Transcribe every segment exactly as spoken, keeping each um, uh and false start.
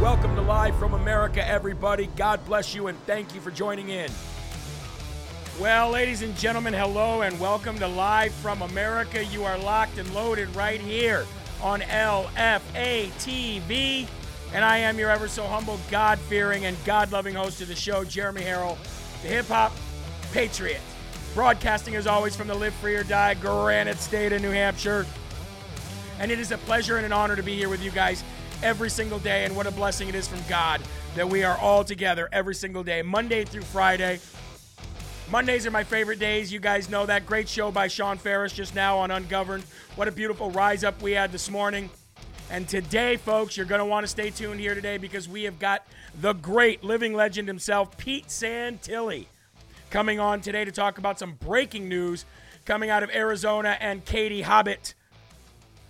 Welcome to Live from America, everybody. God bless you, and thank you for joining in. Well, ladies and gentlemen, hello, and welcome to Live from America. You are locked and loaded right here on L F A T V, and I am your ever-so-humble, God-fearing, and God-loving host of the show, Jeremy Harrell, the hip-hop patriot, broadcasting, as always, from the Live Free or Die Granite State of New Hampshire. And it is a pleasure and an honor to be here with you guys every single day, and what a blessing it is from God that we are all together every single day, Monday through Friday. Mondays are my favorite days. You guys know that. Great show by Sean Ferris just now on Ungoverned. What a beautiful rise up we had this morning. And today, folks, you're going to want to stay tuned here today because we have got the great living legend himself, Pete Santilli, coming on today to talk about some breaking news coming out of Arizona and Katie Hobbs.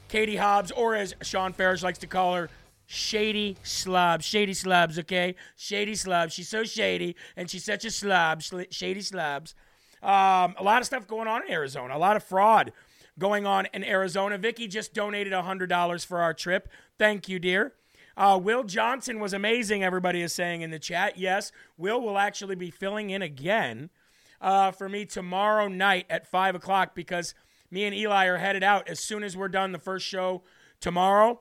Katie Hobbs, or as Sean Ferris likes to call her, Shady Slob. Shady Slobs, okay? Shady Slobs. She's so shady, and she's such a slob. Shady Slobs. Um, a lot of stuff going on in Arizona. A lot of fraud going on in Arizona. Vicky just donated one hundred dollars for our trip. Thank you, dear. Uh, Will Johnson was amazing, everybody is saying in the chat. Yes, Will will actually be filling in again uh, for me tomorrow night at five o'clock because me and Eli are headed out as soon as we're done the first show tomorrow.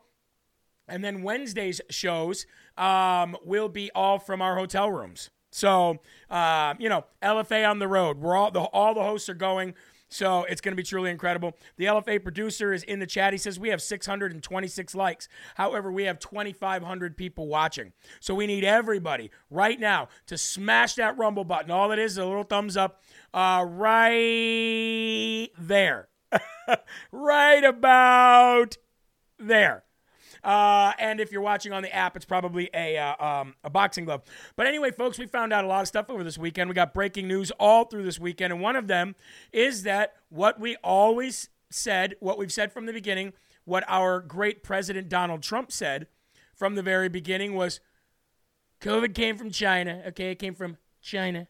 And then Wednesday's shows um, will be all from our hotel rooms. So, uh, you know, L F A on the road. We're all the, all the hosts are going, so it's going to be truly incredible. The L F A producer is in the chat. He says we have six hundred twenty-six likes. However, we have twenty-five hundred people watching. So we need everybody right now to smash that Rumble button. All it is is a little thumbs up uh, right there. Right about there. Uh, and if you're watching on the app, it's probably a uh, um, a boxing glove. But anyway, folks, we found out a lot of stuff over this weekend. We got breaking news all through this weekend. And one of them is that what we always said, what we've said from the beginning, what our great president Donald Trump said from the very beginning was COVID came from China. Okay, it came from China.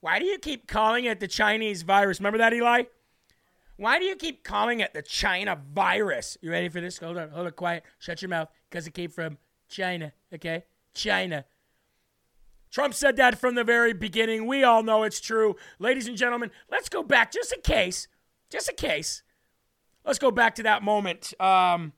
Why do you keep calling it the Chinese virus? Remember that, Eli? Why do you keep calling it the China virus? You ready for this? Hold on. Hold on. Quiet. Shut your mouth because it came from China. Okay? China. Trump said that from the very beginning. We all know it's true. Ladies and gentlemen, let's go back just in case. Just in case. Let's go back to that moment um,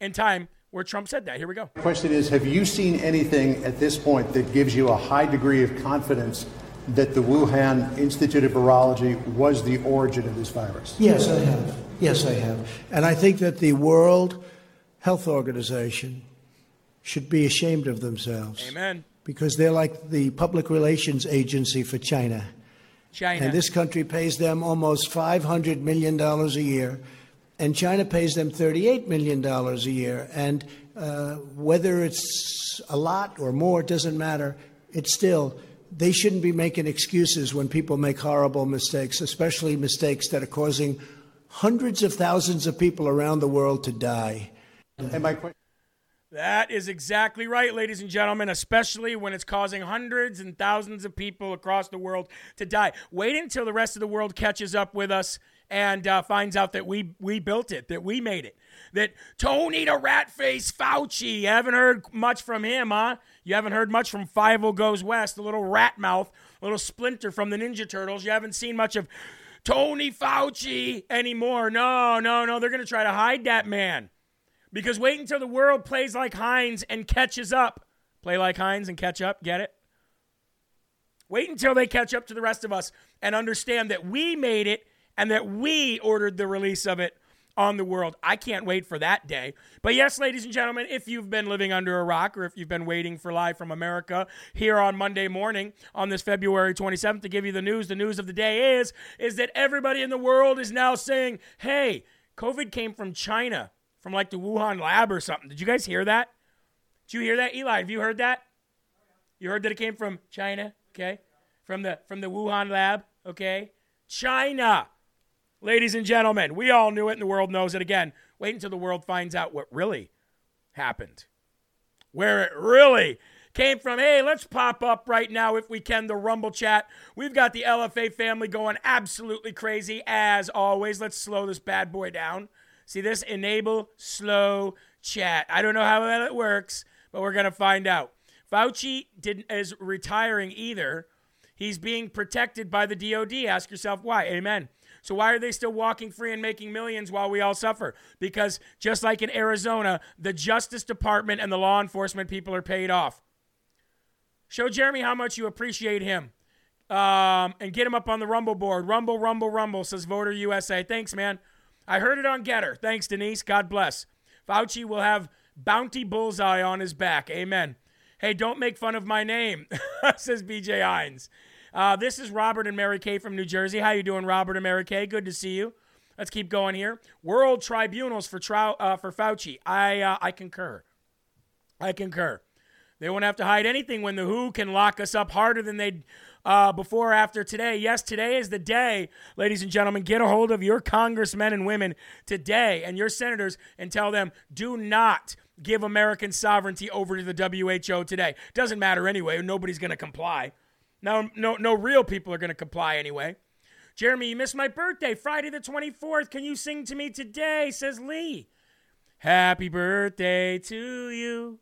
in time where Trump said that. Here we go. The question is, have you seen anything at this point that gives you a high degree of confidence that the Wuhan Institute of Virology was the origin of this virus? Yes, I have. Yes, I have. And I think that the World Health Organization should be ashamed of themselves. Amen. Because they're like the public relations agency for China. China. And this country pays them almost five hundred million dollars a year, and China pays them thirty-eight million dollars a year. And uh, whether it's a lot or more, it doesn't matter. It's still... They shouldn't be making excuses when people make horrible mistakes, especially mistakes that are causing hundreds of thousands of people around the world to die. And my question- that is exactly right, ladies and gentlemen, especially when it's causing hundreds and thousands of people across the world to die. Wait until the rest of the world catches up with us and uh, finds out that we we built it, that we made it, that Tony the Rat Face Fauci, you haven't heard much from him, huh? You haven't heard much from Five-O Goes West, the little rat mouth, little splinter from the Ninja Turtles. You haven't seen much of Tony Fauci anymore. No, no, no, they're going to try to hide that man. Because wait until the world plays like Heinz and catches up. Play like Heinz and catch up, get it? Wait until they catch up to the rest of us and understand that we made it and that we ordered the release of it on the world. I can't wait for that day. But yes, ladies and gentlemen, if you've been living under a rock or if you've been waiting for Live from America here on Monday morning on this February twenty-seventh to give you the news, the news of the day is, is that everybody in the world is now saying, hey, COVID came from China, from like the Wuhan lab or something. Did you guys hear that? Did you hear that, Eli? Have you heard that? You heard that it came from China, okay? From the from the Wuhan lab, okay? China. Ladies and gentlemen, we all knew it and the world knows it again. Wait until the world finds out what really happened. Where it really came from. Hey, let's pop up right now if we can, the Rumble chat. We've got the L F A family going absolutely crazy as always. Let's slow this bad boy down. See this? Enable slow chat. I don't know how that works, but we're going to find out. Fauci didn't is retiring either. He's being protected by the D O J. Ask yourself why. Amen. So why are they still walking free and making millions while we all suffer? Because just like in Arizona, the Justice Department and the law enforcement people are paid off. Show Jeremy how much you appreciate him. Um, and get him up on the Rumble board. Rumble, Rumble, Rumble, says Voter U S A. Thanks, man. I heard it on Getter. Thanks, Denise. God bless. Fauci will have bounty bullseye on his back. Amen. Hey, don't make fun of my name, says B J Hines. Uh, this is Robert and Mary Kay from New Jersey. How you doing, Robert and Mary Kay? Good to see you. Let's keep going here. World tribunals for trou- uh, for Fauci. I uh, I concur. I concur. They won't have to hide anything when the W H O can lock us up harder than they uh, before or after today. Yes, today is the day, ladies and gentlemen. Get a hold of your congressmen and women today and your senators and tell them, do not give American sovereignty over to the W H O today. Doesn't matter anyway. Nobody's going to comply. No, no, no real people are going to comply anyway. Jeremy, you missed my birthday, Friday the twenty-fourth. Can you sing to me today, says Lee. Happy birthday to you.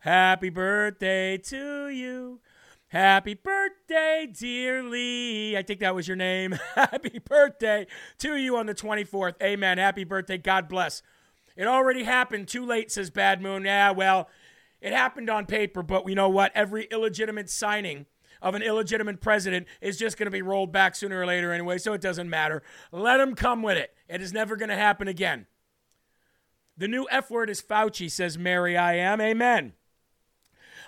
Happy birthday to you. Happy birthday, dear Lee. I think that was your name. Happy birthday to you on the twenty-fourth. Amen. Happy birthday. God bless. It already happened. Too late, says Bad Moon. Yeah, well, it happened on paper, but you know what? Every illegitimate signing of an illegitimate president is just going to be rolled back sooner or later anyway, so it doesn't matter. Let him come with it. It is never going to happen again. The new F word is Fauci, says Mary I am. Amen.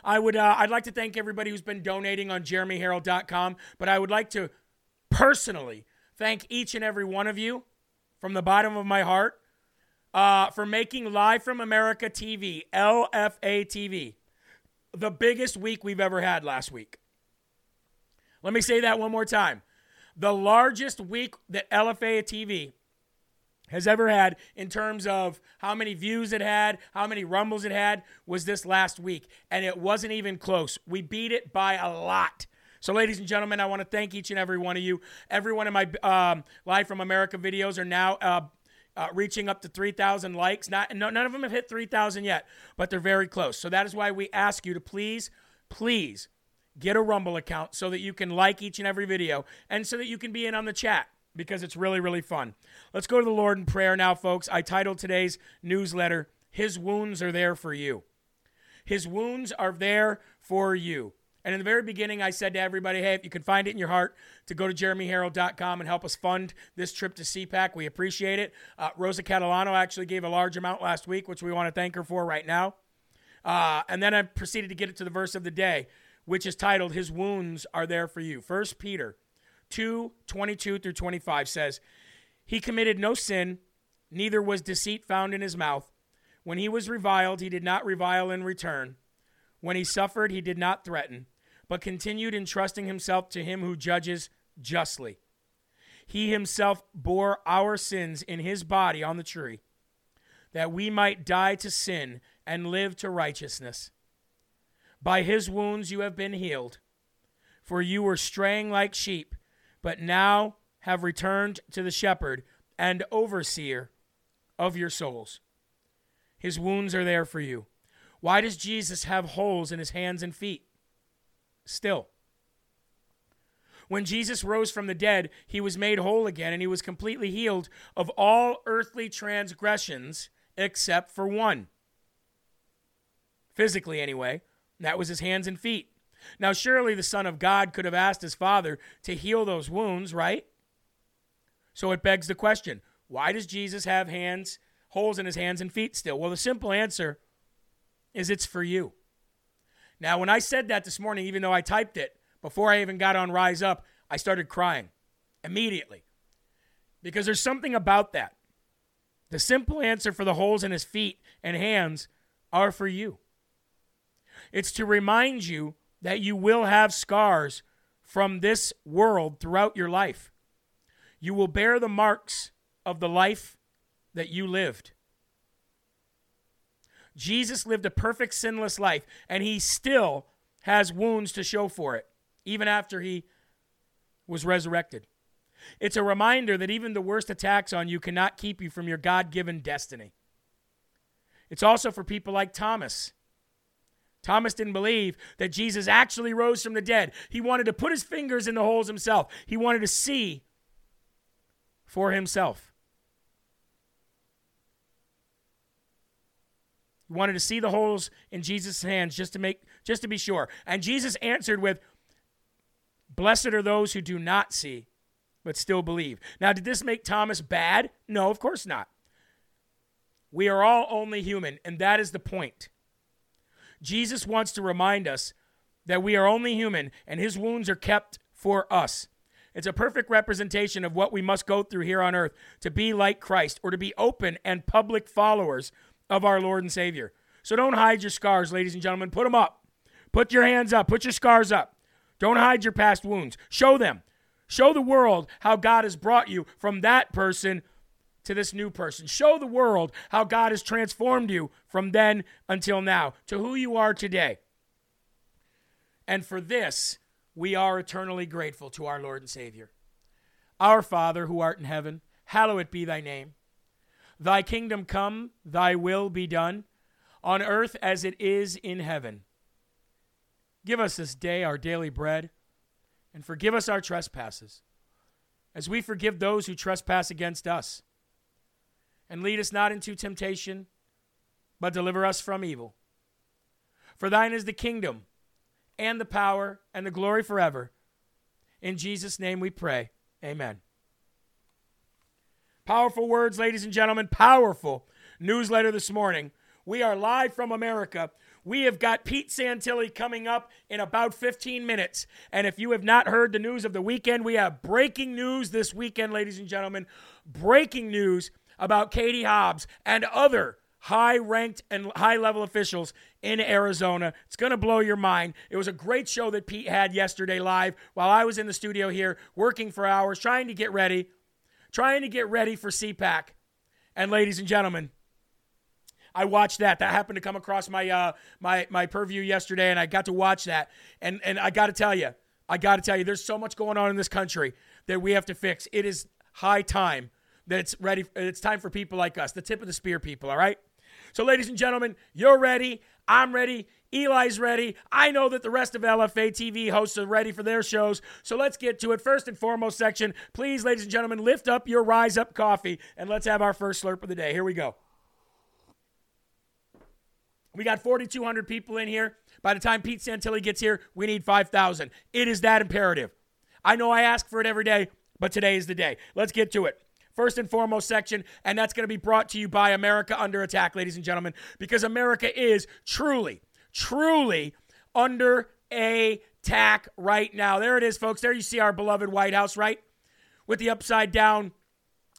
I would, uh, I'd like to thank everybody who's been donating on jeremy harrell dot com, but I would like to personally thank each and every one of you from the bottom of my heart. Uh, for making Live from America T V, L F A T V, the biggest week we've ever had last week. Let me say that one more time. The largest week that L F A T V has ever had in terms of how many views it had, how many rumbles it had, was this last week. And it wasn't even close. We beat it by a lot. So, ladies and gentlemen, I want to thank each and every one of you. Every one of my um, Live from America videos are now uh, Uh, reaching up to three thousand likes. Not, no, none of them have hit three thousand yet, but they're very close. So that is why we ask you to please, please get a Rumble account so that you can like each and every video and so that you can be in on the chat because it's really, really fun. Let's go to the Lord in prayer now, folks. I titled today's newsletter, His Wounds Are There for You. His wounds are there for you. And in the very beginning, I said to everybody, hey, if you can find it in your heart to go to jeremy harrell dot com and help us fund this trip to C PAC, we appreciate it. Uh, Rosa Catalano actually gave a large amount last week, which we want to thank her for right now. Uh, and then I proceeded to get it to the verse of the day, which is titled, His Wounds Are There For You. First Peter two twenty-two through twenty-five says, He committed no sin, neither was deceit found in his mouth. When he was reviled, he did not revile in return. When he suffered, he did not threaten, but continued entrusting himself to him who judges justly. He himself bore our sins in his body on the tree, that we might die to sin and live to righteousness. By his wounds you have been healed, for you were straying like sheep, but now have returned to the shepherd and overseer of your souls. His wounds are there for you. Why does Jesus have holes in his hands and feet? Still. When Jesus rose from the dead, he was made whole again, and he was completely healed of all earthly transgressions except for one. Physically, anyway. That was his hands and feet. Now, surely the Son of God could have asked his Father to heal those wounds, right? So it begs the question, why does Jesus have hands, holes in his hands and feet still? Well, the simple answer is it's for you. Now, when I said that this morning, even though I typed it, before I even got on Rise Up, I started crying immediately because there's something about that. The simple answer for the holes in his feet and hands are for you. It's to remind you that you will have scars from this world throughout your life. You will bear the marks of the life that you lived. Jesus lived a perfect, sinless life, and he still has wounds to show for it, even after he was resurrected. It's a reminder that even the worst attacks on you cannot keep you from your God-given destiny. It's also for people like Thomas. Thomas didn't believe that Jesus actually rose from the dead. He wanted to put his fingers in the holes himself. He wanted to see for himself. He wanted to see the holes in Jesus' hands just to make, just to be sure. And Jesus answered with, "Blessed are those who do not see, but still believe." Now, did this make Thomas bad? No, of course not. We are all only human, and that is the point. Jesus wants to remind us that we are only human and his wounds are kept for us. It's a perfect representation of what we must go through here on earth to be like Christ or to be open and public followers of our Lord and Savior. So don't hide your scars, ladies and gentlemen. Put them up. Put your hands up. Put your scars up. Don't hide your past wounds. Show them. Show the world how God has brought you from that person to this new person. Show the world how God has transformed you from then until now to who you are today. And for this, we are eternally grateful to our Lord and Savior. Our Father, who art in heaven, hallowed be thy name. Thy kingdom come, thy will be done, on earth as it is in heaven. Give us this day our daily bread, and forgive us our trespasses, as we forgive those who trespass against us. And lead us not into temptation, but deliver us from evil. For thine is the kingdom, and the power, and the glory forever. In Jesus' name we pray. Amen. Powerful words, ladies and gentlemen. Powerful newsletter this morning. We are live from America. We have got Pete Santilli coming up in about fifteen minutes. And if you have not heard the news of the weekend, we have breaking news this weekend, ladies and gentlemen. Breaking news about Katie Hobbs and other high-ranked and high-level officials in Arizona. It's going to blow your mind. It was a great show that Pete had yesterday live while I was in the studio here working for hours, trying to get ready, trying to get ready for C PAC. And ladies and gentlemen, I watched that. That happened to come across my uh, my my purview yesterday, and I got to watch that. And and I got to tell you, I got to tell you, there's so much going on in this country that we have to fix. It is high time. That's ready. It's time for people like us, the tip of the spear people, all right? So, ladies and gentlemen, you're ready. I'm ready. Eli's ready. I know that the rest of L F A T V hosts are ready for their shows. So let's get to it. First and foremost section, please, ladies and gentlemen, lift up your Rise Up coffee, and let's have our first slurp of the day. Here we go. We got forty-two hundred people in here. By the time Pete Santilli gets here, we need five thousand. It is that imperative. I know I ask for it every day, but today is the day. Let's get to it. First and foremost section, and that's going to be brought to you by America Under Attack, ladies and gentlemen, because America is truly, truly under attack right now. There it is, folks. There you see our beloved White House, right? With the upside down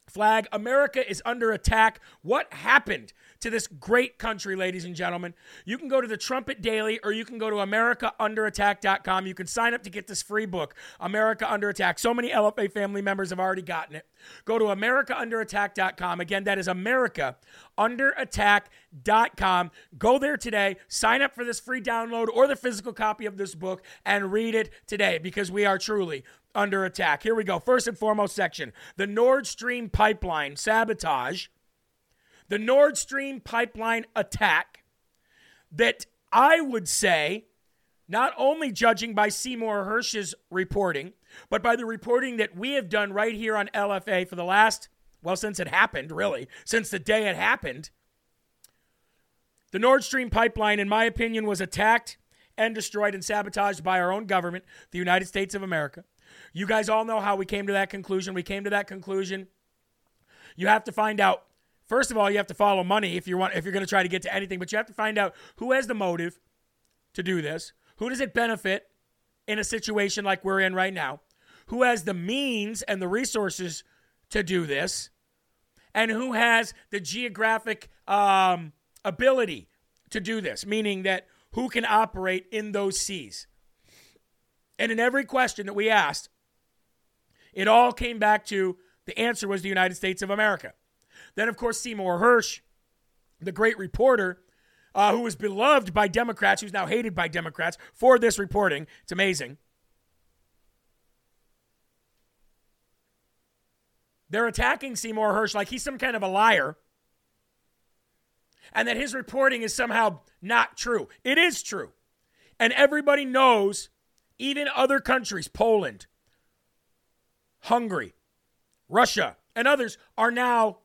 flag. America is under attack. What happened to this great country, ladies and gentlemen? You can go to the Trumpet Daily, or you can go to America Under Attack dot com. You can sign up to get this free book, America Under Attack. So many L F A family members have already gotten it. Go to America Under Attack dot com. Again, that is America Under Attack dot com. Go there today, sign up for this free download or the physical copy of this book, and read it today, because we are truly under attack. Here we go. First and foremost section, the Nord Stream pipeline sabotage. The Nord Stream pipeline attack that I would say, not only judging by Seymour Hersh's reporting, but by the reporting that we have done right here on L F A for the last, well, since it happened, really, since the day it happened, the Nord Stream pipeline, in my opinion, was attacked and destroyed and sabotaged by our own government, the United States of America. You guys all know how we came to that conclusion. We came to that conclusion. You have to find out. First of all, you have to follow money if you want, if you're going to try to get to anything. But you have to find out who has the motive to do this. Who does it benefit in a situation like we're in right now? Who has the means and the resources to do this? And who has the geographic um, ability to do this? Meaning that who can operate in those seas? And in every question that we asked, it all came back to the answer was the United States of America. Then, of course, Seymour Hersh, the great reporter, uh, who was beloved by Democrats, who's now hated by Democrats for this reporting. It's amazing. They're attacking Seymour Hersh like he's some kind of a liar and that his reporting is somehow not true. It is true. And everybody knows. Even other countries, Poland, Hungary, Russia, and others are now,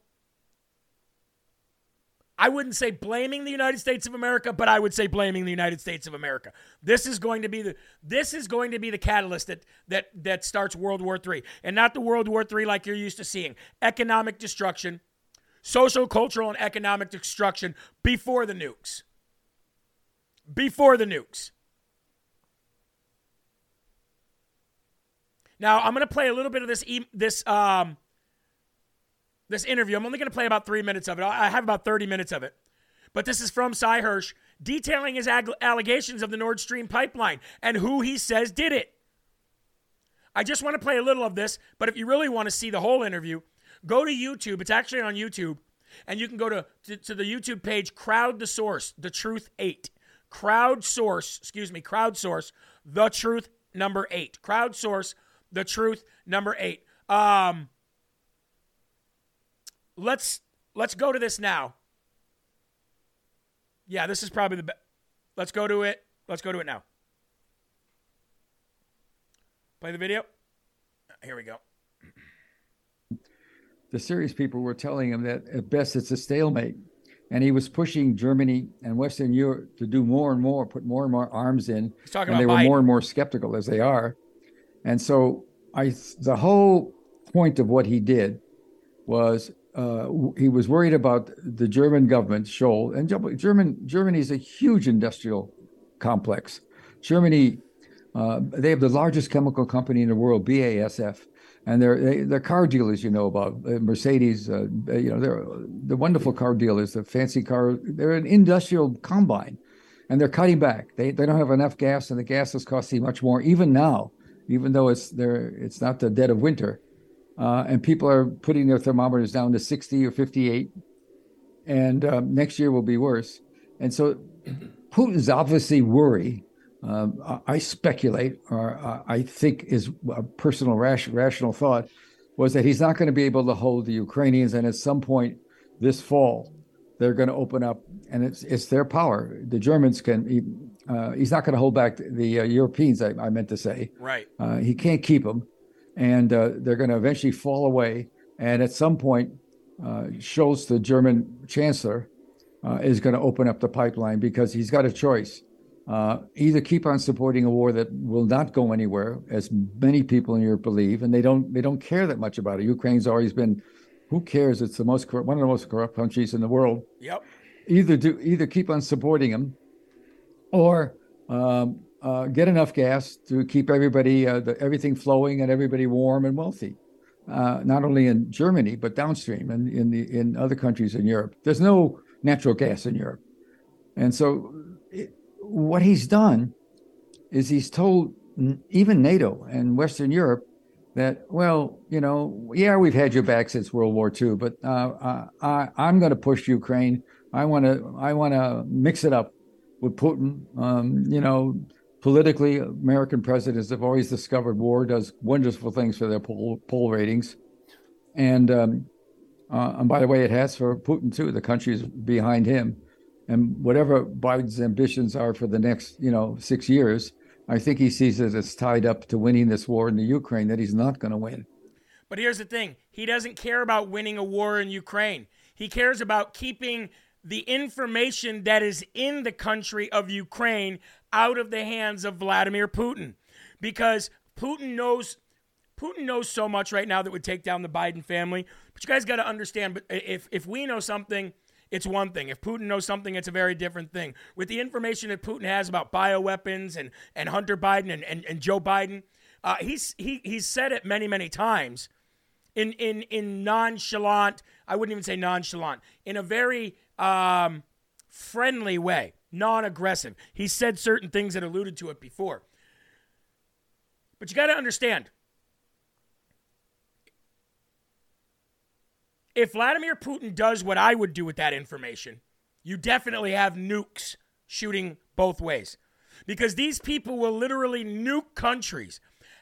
I wouldn't say blaming the United States of America, but I would say blaming the United States of America. This is going to be the this is going to be the catalyst that that that starts World War Three, and not the World War Three like you're used to seeing. Economic destruction, social, cultural, and economic destruction before the nukes. Before the nukes. Now, I'm going to play a little bit of this this um, this interview. I'm only going to play about three minutes of it. I have about thirty minutes of it. But this is from Sy Hersh detailing his ag- allegations of the Nord Stream pipeline and who he says did it. I just want to play a little of this, but if you really want to see the whole interview, go to YouTube. It's actually on YouTube. And you can go to, to, to the YouTube page, Crowd the Source, The Truth eight. Crowdsource, excuse me, Crowdsource, The Truth number eight. Crowdsource, The Truth number eight. Um, let's let's go to this now. Yeah, this is probably the best. Let's go to it. Let's go to it now. Play the video. Here we go. The serious people were telling him that at best it's a stalemate, and he was pushing Germany and Western Europe to do more and more, put more and more arms in. He's talking about Biden. And they were more and more skeptical as they are. And so I, the whole point of what he did was uh, he was worried about the German government, Scholz, and German, Germany is a huge industrial complex. Germany, uh, they have the largest chemical company in the world, B A S F, and they're, they, they're car dealers, you know about, uh, Mercedes, uh, you know, they're the wonderful car dealers, the fancy car, they're an industrial combine, and they're cutting back. They, they don't have enough gas, and the gas is costing much more, even now. Even though it's there, it's not the dead of winter, uh, and people are putting their thermometers down to sixty or fifty-eight, and um, next year will be worse. And so, Putin's obviously worry. Um, I speculate, or uh, I think, is a personal rash, rational thought, was that he's not going to be able to hold the Ukrainians, and at some point this fall, they're going to open up, and it's it's their power. The Germans can. Even, Uh, he's not going to hold back the uh, Europeans, I, I meant to say. Right. Uh, he can't keep them, and uh, they're going to eventually fall away. And at some point, uh, Scholz, the German chancellor, uh, is going to open up the pipeline because he's got a choice. Uh, either keep on supporting a war that will not go anywhere, as many people in Europe believe, and they don't they don't care that much about it. Ukraine's always been, who cares? It's the most corrupt, one of the most corrupt countries in the world. Yep. Either do either keep on supporting them, or um, uh, get enough gas to keep everybody, uh, the, everything flowing and everybody warm and wealthy, uh, not only in Germany, but downstream and in, in, the, in other countries in Europe. There's no natural gas in Europe. And so it, what he's done is he's told even NATO and Western Europe that, well, you know, yeah, we've had your back since World War Two, but uh, uh, I, I'm going to push Ukraine. I want to I want to mix it up with Putin. Um, you know, politically, American presidents have always discovered war does wonderful things for their poll, poll ratings. And, um, uh, and by the way, it has for Putin, too. The country's behind him. And whatever Biden's ambitions are for the next, you know, six years, I think he sees that it's tied up to winning this war in the Ukraine, that he's not going to win. But here's the thing. He doesn't care about winning a war in Ukraine. He cares about keeping the information that is in the country of Ukraine out of the hands of Vladimir Putin. Because Putin knows Putin knows so much right now that would take down the Biden family. But you guys got to understand, but if if we know something, it's one thing. If Putin knows something, it's a very different thing. With the information that Putin has about bioweapons and, and Hunter Biden and, and, and Joe Biden, uh, he's he he's said it many, many times in in in nonchalant, I wouldn't even say nonchalant, in a very um, friendly way, non-aggressive. He said certain things that alluded to it before. But you got to understand, if Vladimir Putin does what I would do with that information, you definitely have nukes shooting both ways. Because these people will literally nuke countries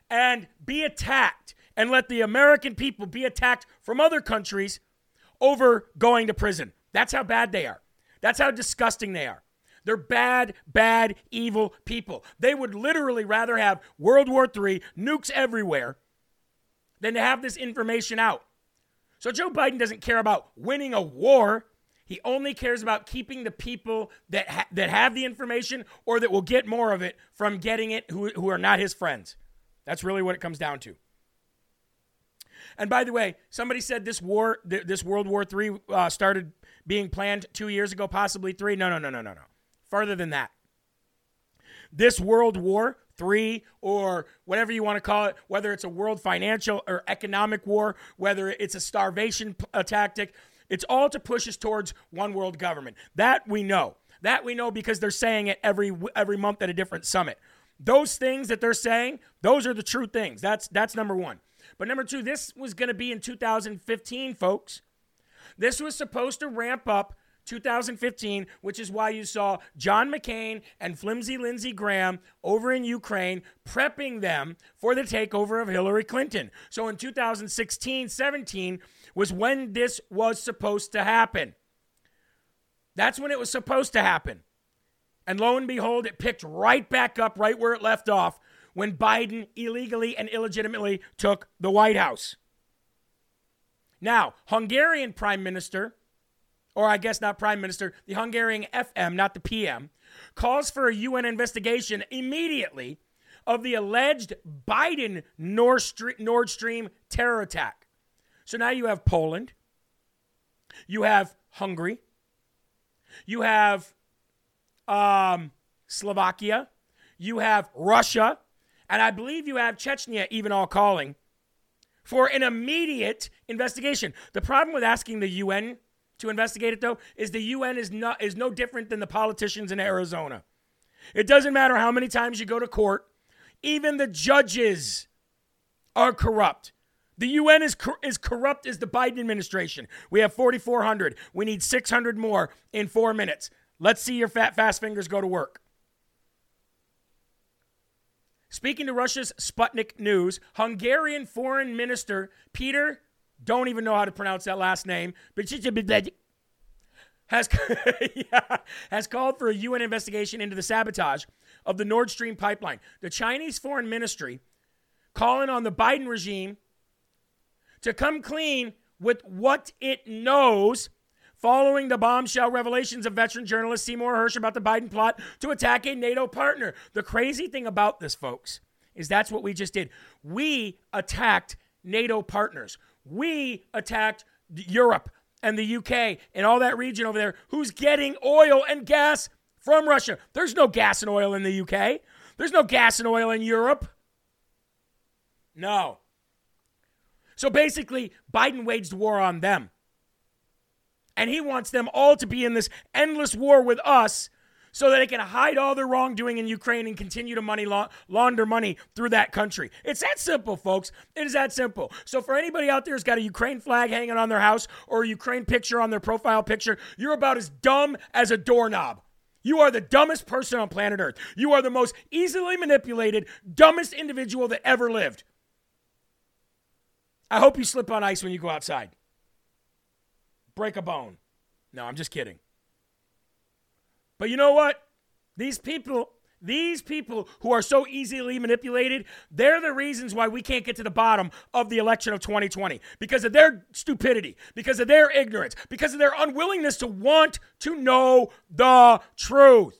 and be attacked and let the American people be attacked from other countries over going to prison. That's how bad they are. That's how disgusting they are. They're bad, bad, evil people. They would literally rather have World War Three, nukes everywhere, than to have this information out. So Joe Biden doesn't care about winning a war. He only cares about keeping the people that ha- that have the information or that will get more of it from getting it who, who are not his friends. That's really what it comes down to. And by the way, somebody said this war, th- this World War Three uh, started being planned two years ago, possibly three. No, no, no, no, no, no. Farther than that. This World War Three, or whatever you want to call it, whether it's a world financial or economic war, whether it's a starvation p- a tactic, it's all to push us towards one world government. That we know. That we know because they're saying it every every month at a different summit. Those things that they're saying, those are the true things. That's that's number one. But number two, this was going to be in two thousand fifteen, folks. This was supposed to ramp up two thousand fifteen, which is why you saw John McCain and flimsy Lindsey Graham over in Ukraine prepping them for the takeover of Hillary Clinton. So in two thousand sixteen, seventeen was when this was supposed to happen. That's when it was supposed to happen. And lo and behold, it picked right back up right where it left off when Biden illegally and illegitimately took the White House. Now, Hungarian Prime Minister, or I guess not Prime Minister, the Hungarian F M, not the P M, calls for a U N investigation immediately of the alleged Biden Nord Stream terror attack. So now you have Poland, you have Hungary, you have um, Slovakia, you have Russia, and I believe you have Chechnya even all calling for an immediate investigation. The problem with asking the U N to investigate it, though, is the U N is no, is no different than the politicians in Arizona. It doesn't matter how many times you go to court. Even the judges are corrupt. The U N is cor- is corrupt as the Biden administration. We have forty-four hundred. We need six hundred more in four minutes. Let's see your fat fast fingers go to work. Speaking to Russia's Sputnik News, Hungarian Foreign Minister Peter, don't even know how to pronounce that last name, but has, yeah, has called for a U N investigation into the sabotage of the Nord Stream pipeline. The Chinese Foreign Ministry calling on the Biden regime to come clean with what it knows following the bombshell revelations of veteran journalist Seymour Hersh about the Biden plot to attack a NATO partner. The crazy thing about this, folks, is that's what we just did. We attacked NATO partners. We attacked Europe and the U K and all that region over there who's getting oil and gas from Russia. There's no gas and oil in the U K. There's no gas and oil in Europe. No. So basically, Biden waged war on them. And he wants them all to be in this endless war with us so that they can hide all their wrongdoing in Ukraine and continue to money la- launder money through that country. It's that simple, folks. It is that simple. So for anybody out there who's got a Ukraine flag hanging on their house or a Ukraine picture on their profile picture, you're about as dumb as a doorknob. You are the dumbest person on planet Earth. You are the most easily manipulated, dumbest individual that ever lived. I hope you slip on ice when you go outside. Break a bone. No, I'm just kidding. But you know what? These people, These people who are so easily manipulated, they're the reasons why we can't get to the bottom of the election of twenty twenty. Because of their stupidity, because of their ignorance, because of their unwillingness to want to know the truth.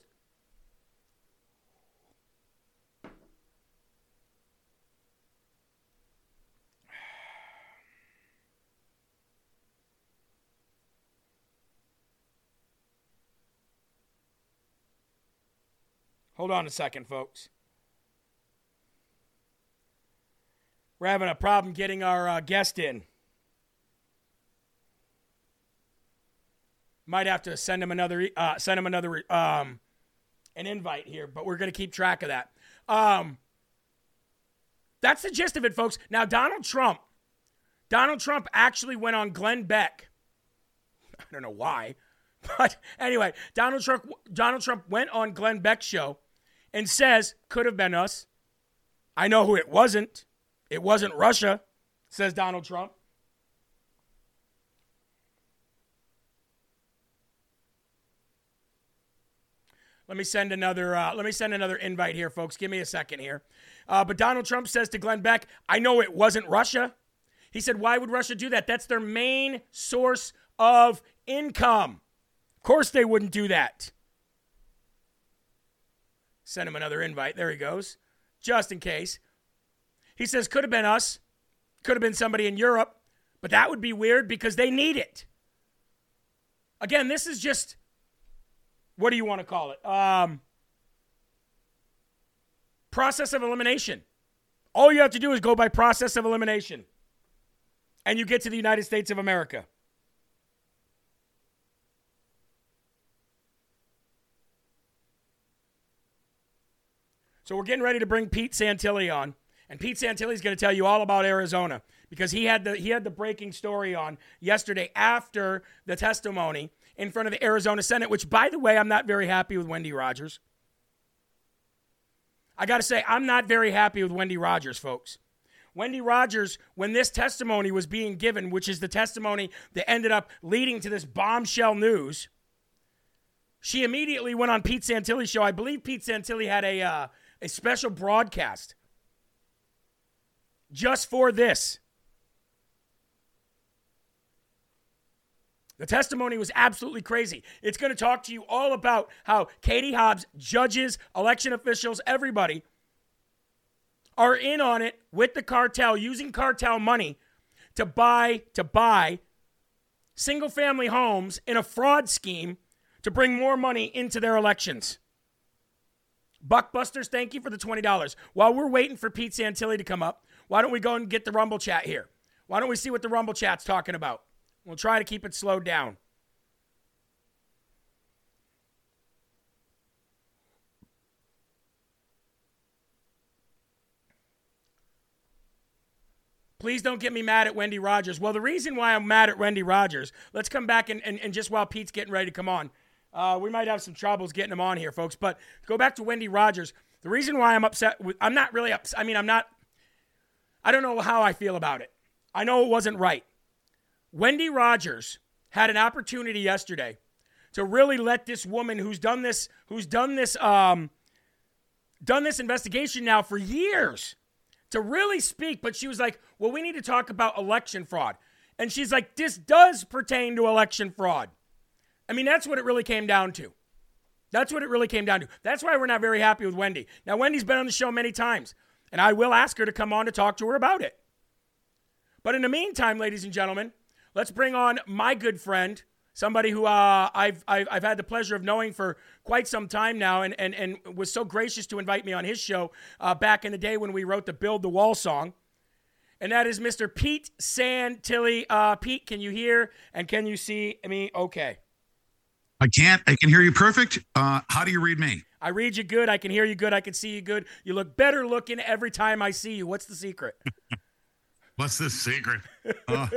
Hold on a second, folks. We're having a problem getting our uh, guest in. Might have to send him another, uh, send him another, um, an invite here, but we're going to keep track of that. Um, that's the gist of it, folks. Now, Donald Trump, Donald Trump actually went on Glenn Beck. I don't know why, but anyway, Donald Trump, Donald Trump went on Glenn Beck's show and says, could have been us. I know who it wasn't. It wasn't Russia, says Donald Trump. Let me send another. Uh, let me send another invite here, folks. Give me a second here. Uh, but Donald Trump says to Glenn Beck, "I know it wasn't Russia." He said, "Why would Russia do that? That's their main source of income. Of course, they wouldn't do that." Send him another invite. There he goes, just in case. He says, could have been us, could have been somebody in Europe, but that would be weird because they need it. Again, this is just, what do you want to call it? Um, process of elimination. All you have to do is go by process of elimination, and you get to the United States of America. So we're getting ready to bring Pete Santilli on. And Pete Santilli is going to tell you all about Arizona because he had the he had the breaking story on yesterday after the testimony in front of the Arizona Senate, which, by the way, I'm not very happy with Wendy Rogers. I got to say, I'm not very happy with Wendy Rogers, folks. Wendy Rogers, when this testimony was being given, which is the testimony that ended up leading to this bombshell news, she immediately went on Pete Santilli's show. I believe Pete Santilli had a uh, a special broadcast just for this. The testimony was absolutely crazy. It's going to talk to you all about how Katie Hobbs, judges, election officials, everybody are in on it with the cartel, using cartel money to buy, to buy single-family homes in a fraud scheme to bring more money into their elections. Buckbusters, thank you for the twenty dollars. While we're waiting for Pete Santilli to come up, why don't we go and get the Rumble chat here? Why don't we see what the Rumble chat's talking about? We'll try to keep it slowed down. Please don't get me mad at Wendy Rogers. Well, the reason why I'm mad at Wendy Rogers, let's come back and, and, and just while Pete's getting ready to come on, uh, we might have some troubles getting him on here, folks, but go back to Wendy Rogers. The reason why I'm upset, with, I'm not really upset, I mean, I'm not, I don't know how I feel about it. I know it wasn't right. Wendy Rogers had an opportunity yesterday to really let this woman who's done this, who's done this, um, done this investigation now for years to really speak. But she was like, well, we need to talk about election fraud. And she's like, this does pertain to election fraud. I mean, that's what it really came down to. That's what it really came down to. That's why we're not very happy with Wendy. Now, Wendy's been on the show many times. And I will ask her to come on to talk to her about it. But in the meantime, ladies and gentlemen, let's bring on my good friend, somebody who uh, I've, I've I've had the pleasure of knowing for quite some time now and, and, and was so gracious to invite me on his show uh, back in the day when we wrote the Build the Wall song. And that is Mister Pete Santilli. Uh, Pete, can you hear and can you see me okay? I can't. I can hear you perfect. Uh, how do you read me? I read you good. I can hear you good. I can see you good. You look better looking every time I see you. What's the secret? What's the secret? Uh,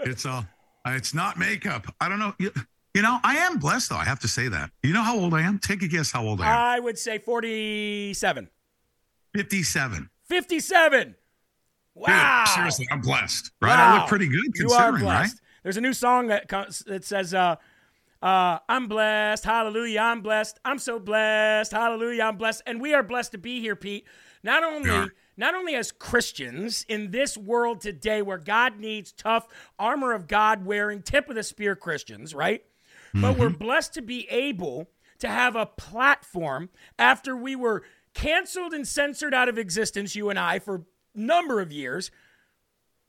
it's uh, it's not makeup. I don't know. You, you know, I am blessed, though. I have to say that. You know how old I am? Take a guess how old I am. I would say forty-seven. fifty-seven. fifty-seven. Wow. Dude, seriously, I'm blessed. Right? Wow. I look pretty good considering, you are blessed. Right? There's a new song that, comes, that says... Uh, Uh, I'm blessed. Hallelujah. I'm blessed. I'm so blessed. Hallelujah. I'm blessed. And we are blessed to be here, Pete. Not only... Yeah. Not only as Christians in this world today where God needs tough, armor of God wearing, tip of the spear Christians, right? Mm-hmm. But we're blessed to be able to have a platform after we were canceled and censored out of existence, you and I, for a number of years.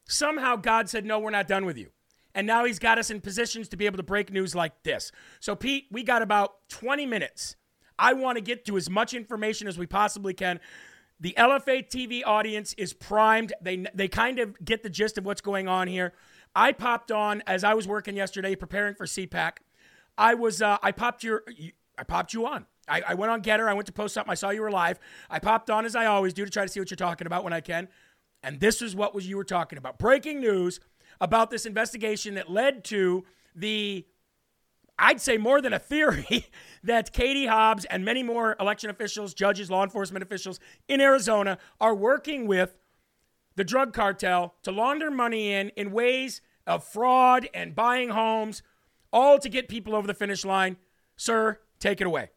Somehow God said, no, we're not done with you. And now he's got us in positions to be able to break news like this. So, Pete, we got about twenty minutes. I want to get to as much information as we possibly can. The L F A T V audience is primed. They they kind of get the gist of what's going on here. I popped on as I was working yesterday, preparing for C PAC. I was uh, I popped your I popped you on. I, I went on Getter. I went to post something. I saw you were live. I popped on as I always do to try to see what you're talking about when I can. And this is what was you were talking about. Breaking news about this investigation that led to the, I'd say more than a theory, that Katie Hobbs and many more election officials, judges, law enforcement officials in Arizona are working with the drug cartel to launder money in in ways of fraud and buying homes, all to get people over the finish line. Sir, take it away.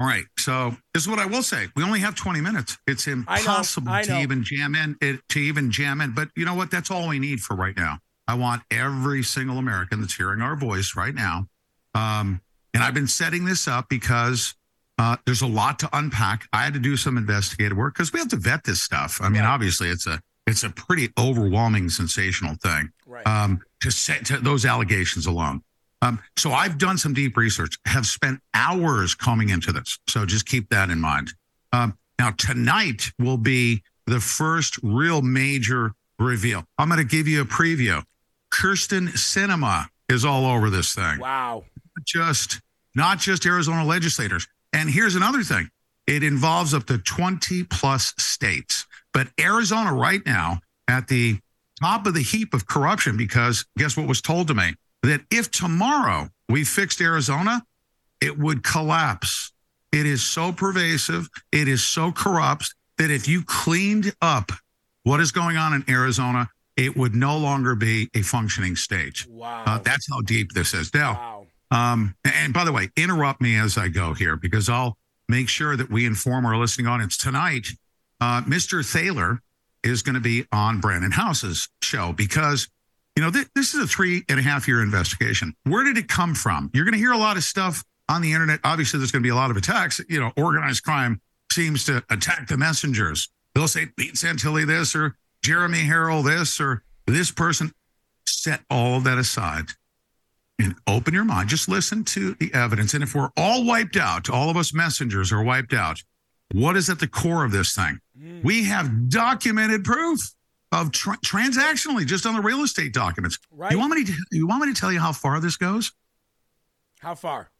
All right. So this is what I will say. We only have twenty minutes. It's impossible I know, I know. to even jam in, it, to even jam in. But you know what? That's all we need for right now. I want every single American that's hearing our voice right now. Um, and I've been setting this up because uh, there's a lot to unpack. I had to do some investigative work because we have to vet this stuff. I mean, yeah. obviously, it's a it's a pretty overwhelming, sensational thing right. um, to set to those allegations alone. Um, so I've done some deep research, have spent hours combing into this. So just keep that in mind. Um, now, tonight will be the first real major reveal. I'm going to give you a preview. Kyrsten Sinema is all over this thing. Wow. Not just, not just Arizona legislators. And here's another thing. It involves up to twenty plus states. But Arizona right now at the top of the heap of corruption, because guess what was told to me? That if tomorrow we fixed Arizona, it would collapse. It is so pervasive. It is so corrupt that if you cleaned up what is going on in Arizona, it would no longer be a functioning state. Wow. Uh, that's how deep this is. Now, wow. um, and by the way, interrupt me as I go here, because I'll make sure that we inform our listening audience. Tonight, uh, Mister Thaler is going to be on Brandon House's show because, you know, th- this is a three and a half year investigation. Where did it come from? You're going to hear a lot of stuff on the internet. Obviously, there's going to be a lot of attacks. You know, organized crime seems to attack the messengers. They'll say Pete Santilli this or Jeremy Harrell this or this person. Set all that aside and open your mind. Just listen to the evidence. And if we're all wiped out, all of us messengers are wiped out, what is at the core of this thing? Mm. We have documented proof of tra- transactionally just on the real estate documents. Right. You want me to, you want me to tell you how far this goes? How far?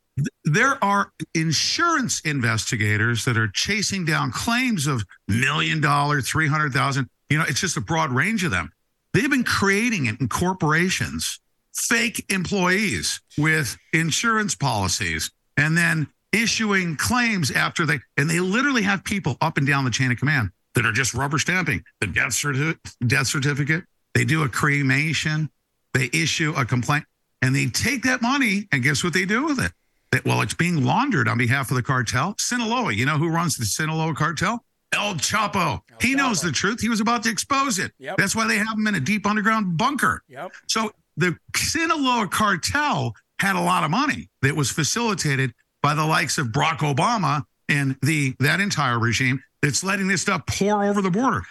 There are insurance investigators that are chasing down claims of million dollar, three hundred thousand. You know, it's just a broad range of them. They've been creating it in corporations, fake employees with insurance policies, and then issuing claims after they, and they literally have people up and down the chain of command that are just rubber stamping the death certi- death certificate. They do a cremation, they issue a complaint, and they take that money and guess what they do with it? That, well, it's being laundered on behalf of the cartel. Sinaloa, you know who runs the Sinaloa cartel? El Chapo. El he Chapo. knows the truth. He was about to expose it. Yep. That's why they have him in a deep underground bunker. Yep. So the Sinaloa cartel had a lot of money that was facilitated by the likes of Barack Obama and the that entire regime that's letting this stuff pour over the border.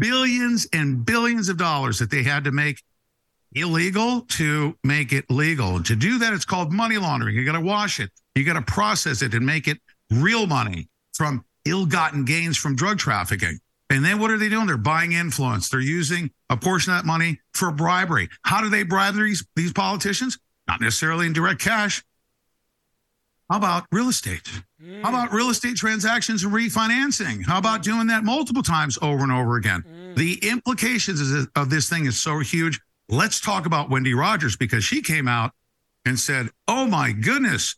Billions and billions of dollars that they had to make illegal to make it legal. To do that, it's called money laundering. You got to wash it. You got to process it and make it real money from ill-gotten gains from drug trafficking. And then what are they doing? They're buying influence. They're using a portion of that money for bribery. How do they bribe these, these politicians? Not necessarily in direct cash. How about real estate? Mm. How about real estate transactions and refinancing? How about doing that multiple times over and over again? Mm. The implications of this thing is so huge. Let's talk about Wendy Rogers, because she came out and said, oh, my goodness,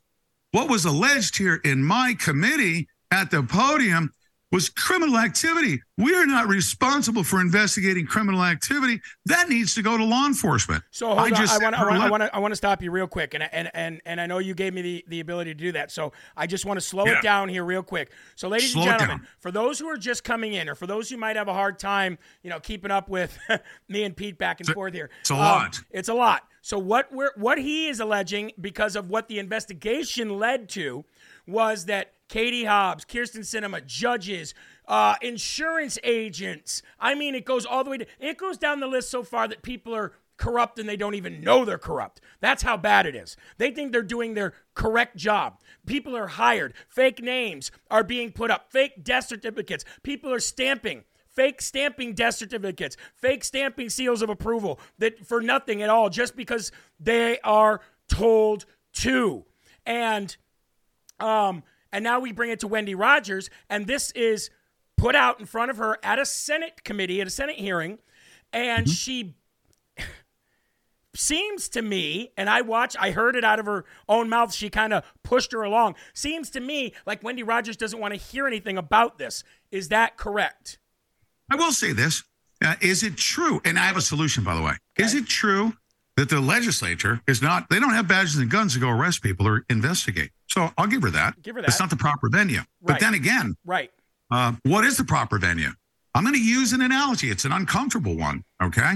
what was alleged here in my committee at the podium was criminal activity. We are not responsible for investigating criminal activity. That needs to go to law enforcement. So hold I on. Just I want to I want to I want to stop you real quick, and and and and I know you gave me the, the ability to do that. So I just want to slow yeah. it down here real quick. So, ladies slow and gentlemen, for those who are just coming in, or for those who might have a hard time, you know, keeping up with me and Pete back and it's forth here, it's a um, lot. It's a lot. So what we're what he is alleging, because of what the investigation led to, was that Katie Hobbs, Kyrsten Sinema, judges, uh, insurance agents. I mean, it goes all the way to, it goes down the list so far that people are corrupt and they don't even know they're corrupt. That's how bad it is. They think they're doing their correct job. People are hired. Fake names are being put up. Fake death certificates. People are stamping. Fake stamping death certificates, fake stamping seals of approval that for nothing at all, just because they are told to. And um, and now we bring it to Wendy Rogers, and this is put out in front of her at a Senate committee, at a Senate hearing, and mm-hmm. she seems to me, and I watch, I heard it out of her own mouth, she kind of pushed her along, seems to me like Wendy Rogers doesn't want to hear anything about this. Is that correct? I will say this. Uh, is it true? And I have a solution, by the way. Okay. Is it true that the legislature is not, they don't have badges and guns to go arrest people or investigate? So I'll give her that. Give her that. It's not the proper venue. Right. But then again, right. Uh, what is the proper venue? I'm going to use an analogy. It's an uncomfortable one. Okay.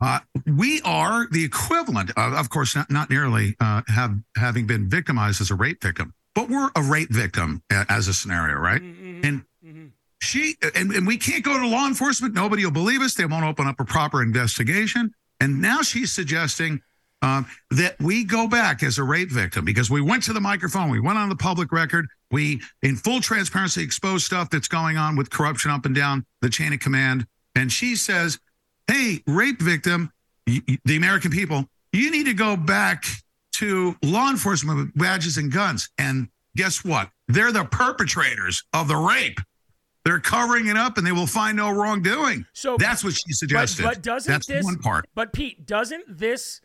Uh, we are the equivalent of, of course, not, not nearly uh, have having been victimized as a rape victim, but we're a rape victim uh, as a scenario, right? Mm-hmm. And, mm-hmm. She and, and we can't go to law enforcement. Nobody will believe us. They won't open up a proper investigation. And now she's suggesting um, that we go back as a rape victim because we went to the microphone. We went on the public record. We, in full transparency, exposed stuff that's going on with corruption up and down the chain of command. And she says, hey, rape victim, y- y- the American people, you need to go back to law enforcement with badges and guns. And guess what? They're the perpetrators of the rape. They're covering it up, and they will find no wrongdoing. So that's what she suggested. But, but doesn't that's this, one part. But Pete, doesn't this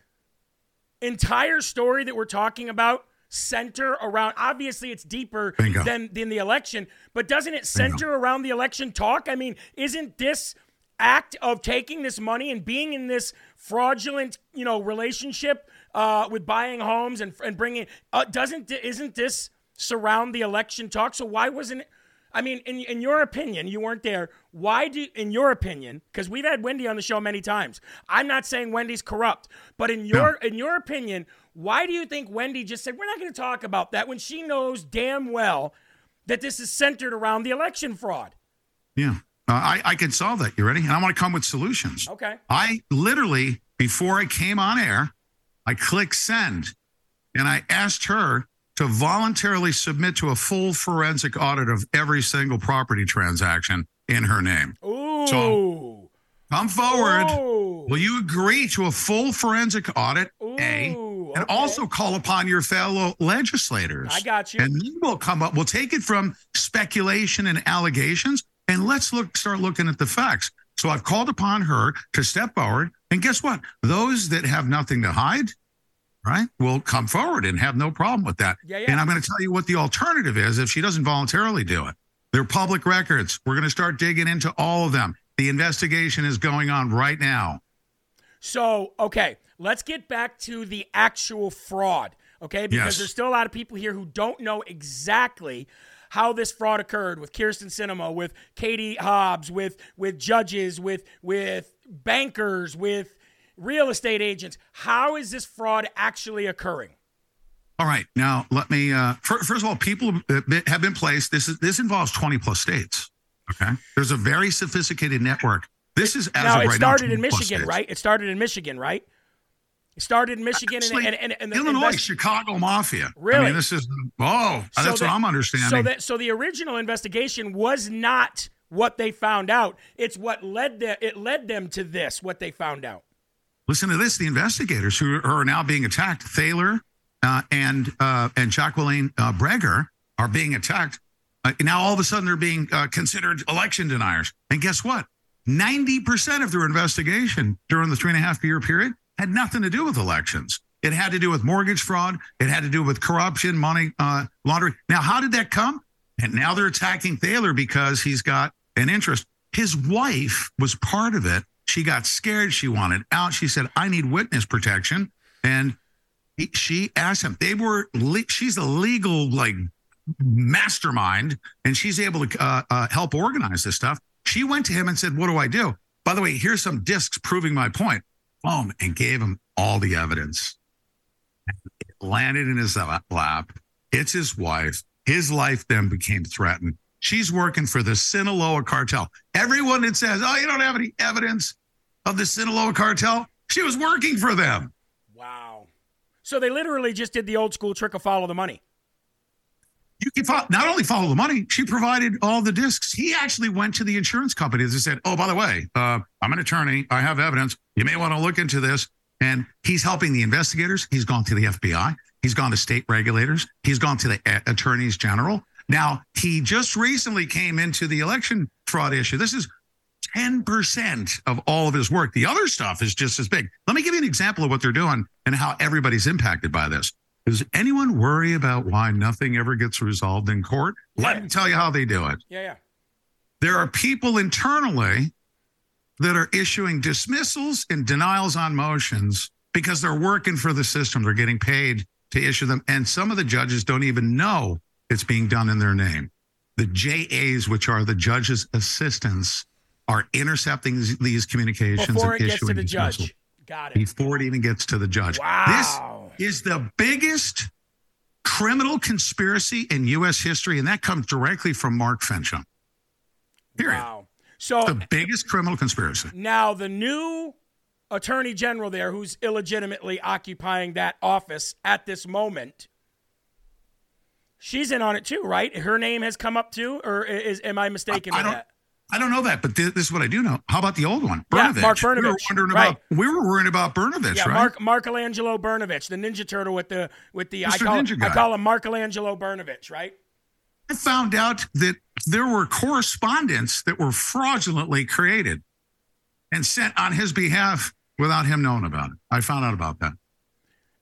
entire story that we're talking about center around? Obviously, it's deeper Bingo. than than the election. But doesn't it center Bingo. around the election talk? I mean, isn't this act of taking this money and being in this fraudulent, you know, relationship uh, with buying homes and and bringing uh, doesn't isn't this surround the election talk? So why wasn't it? I mean, in in your opinion, you weren't there. Why do, in your opinion, because we've had Wendy on the show many times. I'm not saying Wendy's corrupt, but in your no. in your opinion, why do you think Wendy just said, we're not going to talk about that when she knows damn well that this is centered around the election fraud? Yeah, uh, I, I can solve that. You ready? And I want to come with solutions. Okay. I literally, before I came on air, I clicked send, and I asked her to voluntarily submit to a full forensic audit of every single property transaction in her name. Ooh. So come forward. Ooh. Will you agree to a full forensic audit? Ooh. A, and okay. also call upon your fellow legislators. I got you. And then we'll come up, we'll take it from speculation and allegations, and let's look, start looking at the facts. So I've called upon her to step forward, and guess what? Those that have nothing to hide, right, will come forward and have no problem with that. Yeah, yeah. And I'm going to tell you what the alternative is if she doesn't voluntarily do it. They're public records. We're going to start digging into all of them. The investigation is going on right now. So, okay, let's get back to the actual fraud, okay? Because yes. there's still a lot of people here who don't know exactly how this fraud occurred with Kyrsten Sinema, with Katie Hobbs, with with judges, with with bankers, with real estate agents. How is this fraud actually occurring? All right. Now, let me, uh, first of all, people have been placed. This is, this involves twenty plus states. Okay. There's a very sophisticated network. This is, as now, of right now, it started in Michigan, right? It started in Michigan, right? It started in Michigan. Actually, and, and, and, and the Illinois, invest- Chicago Mafia. Really? I mean, this is, oh, so that's that, what I'm understanding. So that, so the original investigation was not what they found out. It's what led them, it led them to this, what they found out. Listen to this. The investigators who are now being attacked, Thaler uh, and uh, and Jacqueline uh, Breger, are being attacked. Uh, now, all of a sudden, they're being uh, considered election deniers. And guess what? ninety percent of their investigation during the three and a half year period had nothing to do with elections. It had to do with mortgage fraud. It had to do with corruption, money uh, laundering. Now, how did that come? And now they're attacking Thaler because he's got an interest. His wife was part of it. She got scared. She wanted out. She said, I need witness protection. And he, she asked him, they were, le- she's a legal like mastermind, and she's able to uh, uh, help organize this stuff. She went to him and said, what do I do? By the way, here's some discs proving my point. Boom, and gave him all the evidence. It landed in his lap. It's his wife. His life then became threatened. She's working for the Sinaloa cartel. Everyone that says, oh, you don't have any evidence of the Sinaloa cartel, she was working for them. Wow. So they literally just did the old school trick of follow the money. You can follow, not only follow the money, she provided all the discs. He actually went to the insurance companies and said, oh, by the way, uh, I'm an attorney. I have evidence. You may want to look into this. And he's helping the investigators. He's gone to the F B I. He's gone to state regulators. He's gone to the a- attorneys general. Now, he just recently came into the election fraud issue. This is ten percent of all of his work. The other stuff is just as big. Let me give you an example of what they're doing and how everybody's impacted by this. Does anyone worry about why nothing ever gets resolved in court? Yeah. Let me tell you how they do it. Yeah, yeah. There are people internally that are issuing dismissals and denials on motions because they're working for the system. They're getting paid to issue them. And some of the judges don't even know it's being done in their name. The J As, which are the judge's assistants, are intercepting these communications before it and gets to the judge. Got it. Before it even gets to the judge. Wow. This is the biggest criminal conspiracy in U S history, and that comes directly from Mark Fincham. Period. Wow. So it's the biggest criminal conspiracy. Now, the new attorney general there, who's illegitimately occupying that office at this moment, she's in on it too, right? Her name has come up too, or is am I mistaken? I, I don't. That? I don't know that, but th- this is what I do know. How about the old one, Brnovich? Yeah, Mark Brnovich. We were wondering right. about. We were worrying about Brnovich, yeah, right? Mark Michelangelo Brnovich, the Ninja Turtle with the with the. I call, I call him Michelangelo Brnovich, right? I found out that there were correspondents that were fraudulently created and sent on his behalf without him knowing about it. I found out about that.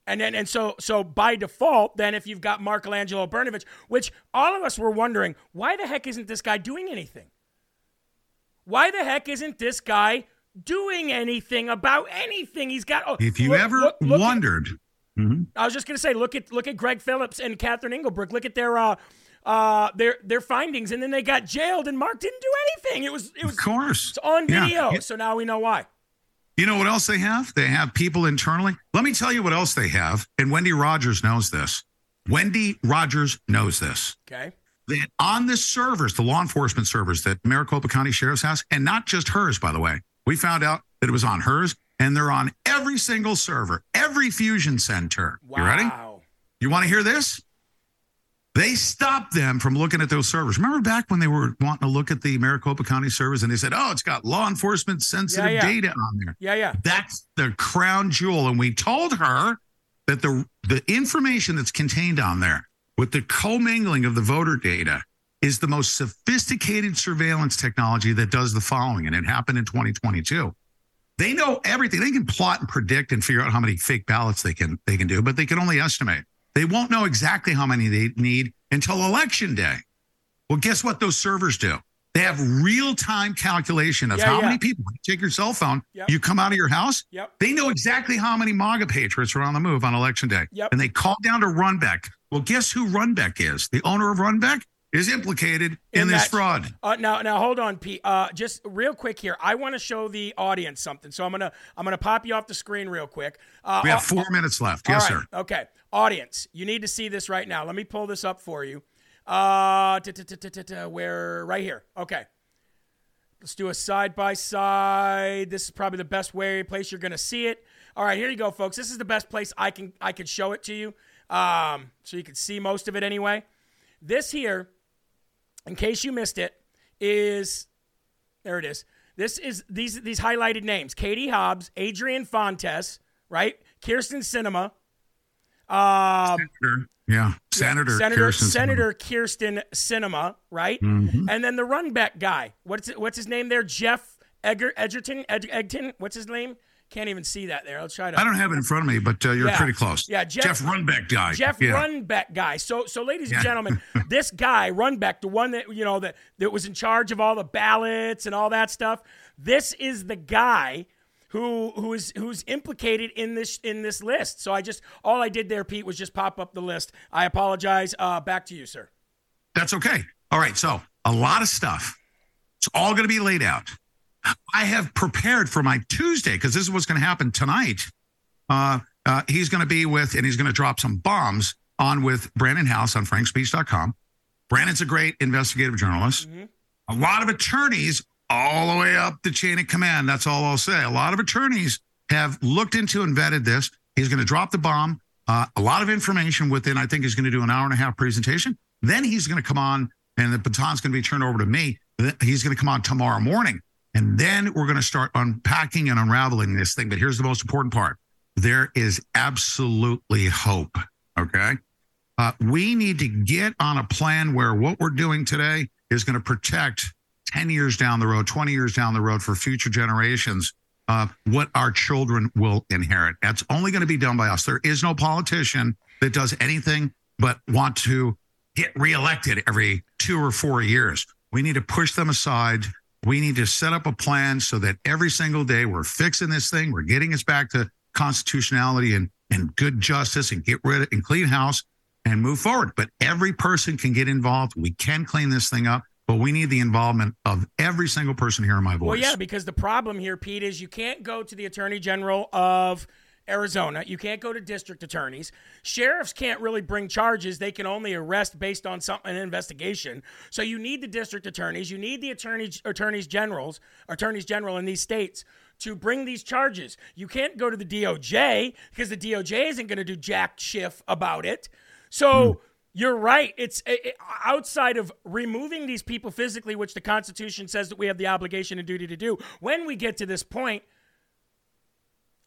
And then, and so, so by default, then if you've got Michelangelo Brnovich, which all of us were wondering, why the heck isn't this guy doing anything? Why the heck isn't this guy doing anything about anything? He's got. Oh, if you look, ever look, look wondered, at, mm-hmm. I was just gonna say, look at look at Greg Phillips and Catherine Engelbrecht. Look at their uh, uh, their their findings, and then they got jailed, and Mark didn't do anything. It was it was of course it's on video, yeah. So now we know why. You know what else they have? They have people internally. Let me tell you what else they have. And Wendy Rogers knows this. Wendy Rogers knows this. Okay. That on the servers, the law enforcement servers that Maricopa County Sheriff's House, and not just hers, by the way, we found out that it was on hers, and they're on every single server, every fusion center. Wow. You ready? You want to hear this? They stopped them from looking at those servers. Remember back when they were wanting to look at the Maricopa County servers and they said, oh, it's got law enforcement sensitive yeah, yeah. data on there. Yeah, yeah. That's the crown jewel. And we told her that the, the information that's contained on there with the commingling of the voter data is the most sophisticated surveillance technology that does the following. And it happened in twenty twenty-two. They know everything. They can plot and predict and figure out how many fake ballots they can they can do, but they can only estimate. They won't know exactly how many they need until election day. Well, guess what those servers do? They have real-time calculation of yeah, how yeah. many people. You take your cell phone, yep. you come out of your house, yep. they know exactly how many MAGA patriots are on the move on election day. Yep. And they call down to Runbeck. Well, guess who Runbeck is? The owner of Runbeck is implicated in, in this that, fraud. Uh, now, now, hold on, Pete. Uh, just real quick here. I want to show the audience something. So I'm gonna I'm gonna pop you off the screen real quick. Uh, we have four uh, minutes left. Yes, right. sir. Okay. Audience, you need to see this right now. Let me pull this up for you. Uh, where? Right here. Okay. Let's do a side-by-side. This is probably the best way, place you're going to see it. All right, here you go, folks. This is the best place I can I can show it to you, um, so you can see most of it anyway. This here, in case you missed it, is, there it is. This is these these highlighted names. Katie Hobbs, Adrian Fontes, right? Kyrsten Sinema. Uh, Senator, yeah, Senator, Senator Kyrsten, Senator Kyrsten Sinema, right? Mm-hmm. And then the Runbeck guy. What's what's his name there? Jeff Edger, Edgerton, Ed, Edgerton. What's his name? Can't even see that there. I'll try to. I don't have it in front of me, but uh, you're yeah. pretty close. Yeah, Jeff, Jeff Runbeck guy. Jeff yeah. Runbeck guy. So, so ladies yeah. and gentlemen, this guy Runbeck, the one that you know that that was in charge of all the ballots and all that stuff. This is the guy who who is who's implicated in this in this list. So I just all I did there, Pete, was just pop up the list. I apologize. Uh, back to you, sir. That's okay. All right. So a lot of stuff. It's all going to be laid out. I have prepared for my Tuesday because this is what's going to happen tonight. Uh, uh, he's going to be with, and he's going to drop some bombs on with Brandon House on frank speech dot com. Brandon's a great investigative journalist. Mm-hmm. A lot of attorneys all the way up the chain of command. That's all I'll say. A lot of attorneys have looked into and vetted this. He's going to drop the bomb. Uh, a lot of information within, I think he's going to do an hour and a half presentation. Then he's going to come on and the baton's going to be turned over to me. He's going to come on tomorrow morning. And then we're going to start unpacking and unraveling this thing. But here's the most important part. There is absolutely hope, okay? Uh, we need to get on a plan where what we're doing today is going to protect ten years down the road, twenty years down the road for future generations, uh, what our children will inherit. That's only going to be done by us. There is no politician that does anything but want to get reelected every two or four years. We need to push them aside. We need to set up a plan so that every single day we're fixing this thing. We're getting us back to constitutionality and, and good justice and get rid of and clean house and move forward. But every person can get involved. We can clean this thing up, but we need the involvement of every single person here in my voice. Well, yeah, because the problem here, Pete, is you can't go to the Attorney General of Arizona. You can't go to district attorneys. Sheriffs can't really bring charges. They can only arrest based on some, an investigation. So you need the district attorneys. You need the attorney, attorneys generals, attorneys general in these states to bring these charges. You can't go to the D O J because the D O J isn't going to do jack shit about it. So hmm. you're right. It's it, outside of removing these people physically, which the Constitution says that we have the obligation and duty to do. When we get to this point,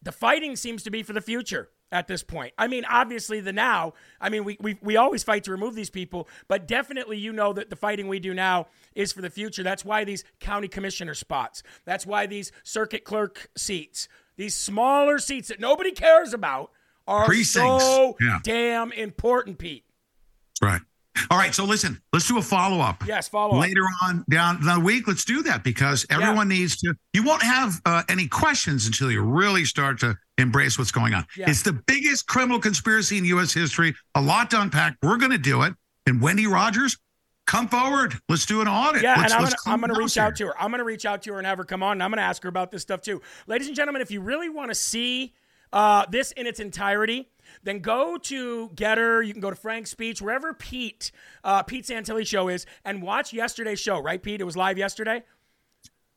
the fighting seems to be for the future at this point. I mean, obviously the now, I mean, we, we we always fight to remove these people, but definitely you know that the fighting we do now is for the future. That's why these county commissioner spots. That's why these circuit clerk seats, these smaller seats that nobody cares about are precincts. so yeah. damn important, Pete. That's right. All right, so listen, let's do a follow-up. Yes, follow-up. Later on down the week, let's do that because everyone yeah. needs to. You won't have uh, any questions until you really start to embrace what's going on. Yeah. It's the biggest criminal conspiracy in U S history. A lot to unpack. We're going to do it. And Wendy Rogers, come forward. Let's do an audit. Yeah, let's, and I'm going to reach here. out to her. I'm going to reach out to her and have her come on, and I'm going to ask her about this stuff too. Ladies and gentlemen, if you really want to see uh, this in its entirety, then go to Getter, you can go to Frank's Speech, wherever Pete, uh, Pete Santilli show is, and watch yesterday's show, right, Pete? It was live yesterday?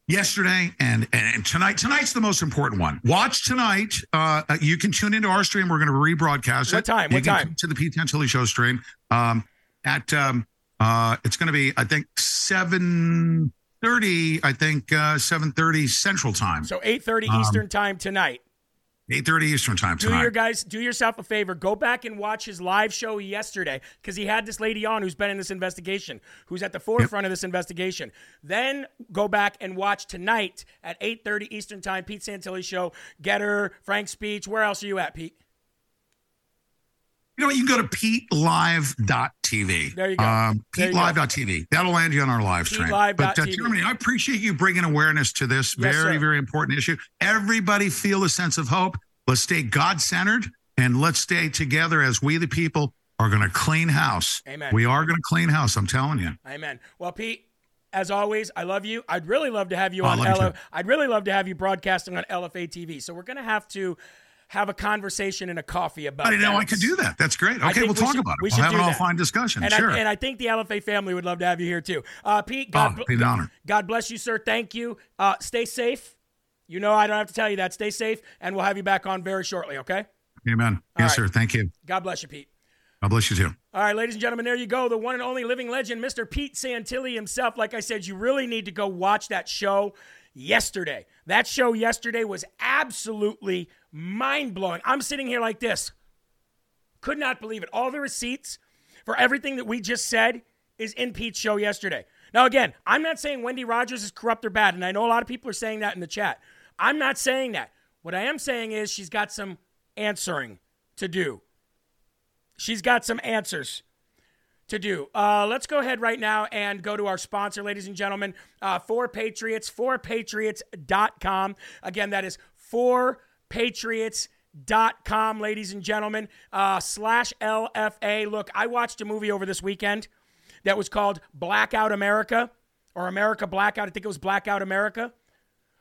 Yesterday, and, and tonight. Tonight's the most important one. Watch tonight. Uh, you can tune into our stream. We're going to rebroadcast it. What time? What time? To the Pete Santilli show stream. Um, at um, uh, it's going to be, I think, seven thirty, I think, uh, seven thirty Central Time. So eight thirty um, Eastern Time tonight. eight thirty Eastern Time tonight. Do your guys, do yourself a favor. Go back and watch his live show yesterday because he had this lady on who's been in this investigation, who's at the forefront yep. of this investigation. Then go back and watch tonight at eight thirty Eastern Time, Pete Santilli show, Getter, Frank's Speech. Where else are you at, Pete? You know what? You can go to Pete Live dot T V. There you go. Um, Pete Live dot T V. That'll land you on our live stream. But uh, Jeremy, I appreciate you bringing awareness to this yes, very, sir. very important issue. Everybody feel a sense of hope. Let's stay God-centered and let's stay together as we, the people, are going to clean house. Amen. We are going to clean house. I'm telling you. Amen. Well, Pete, as always, I love you. I'd really love to have you oh, on. L- I'd really love to have you broadcasting on L F A T V. So we're going to have to have a conversation and a coffee about it. I didn't that. know I could do that. That's great. Okay, we'll we talk should, about it. We we'll have an all-fine discussion, and sure. I, and I think the L F A family would love to have you here, too. Uh, Pete, God, oh, bl- God, God bless you, sir. Thank you. Uh, stay safe. You know I don't have to tell you that. Stay safe, and we'll have you back on very shortly, okay? Amen. All yes, right. sir. Thank you. God bless you, Pete. God bless you, too. All right, ladies and gentlemen, there you go. The one and only living legend, Mister Pete Santilli himself. Like I said, you really need to go watch that show yesterday. That show yesterday was absolutely mind-blowing. I'm sitting here like this. Could not believe it. All the receipts for everything that we just said is in Pete's show yesterday. Now, again, I'm not saying Wendy Rogers is corrupt or bad, and I know a lot of people are saying that in the chat. I'm not saying that. What I am saying is she's got some answering to do. She's got some answers to do. Uh, let's go ahead right now and go to our sponsor, ladies and gentlemen, uh, four Patriots, four patriots dot com. Again, that is four patriots dot com, ladies and gentlemen, uh, slash L F A. Look, I watched a movie over this weekend that was called Blackout America, or America Blackout. I think it was Blackout America.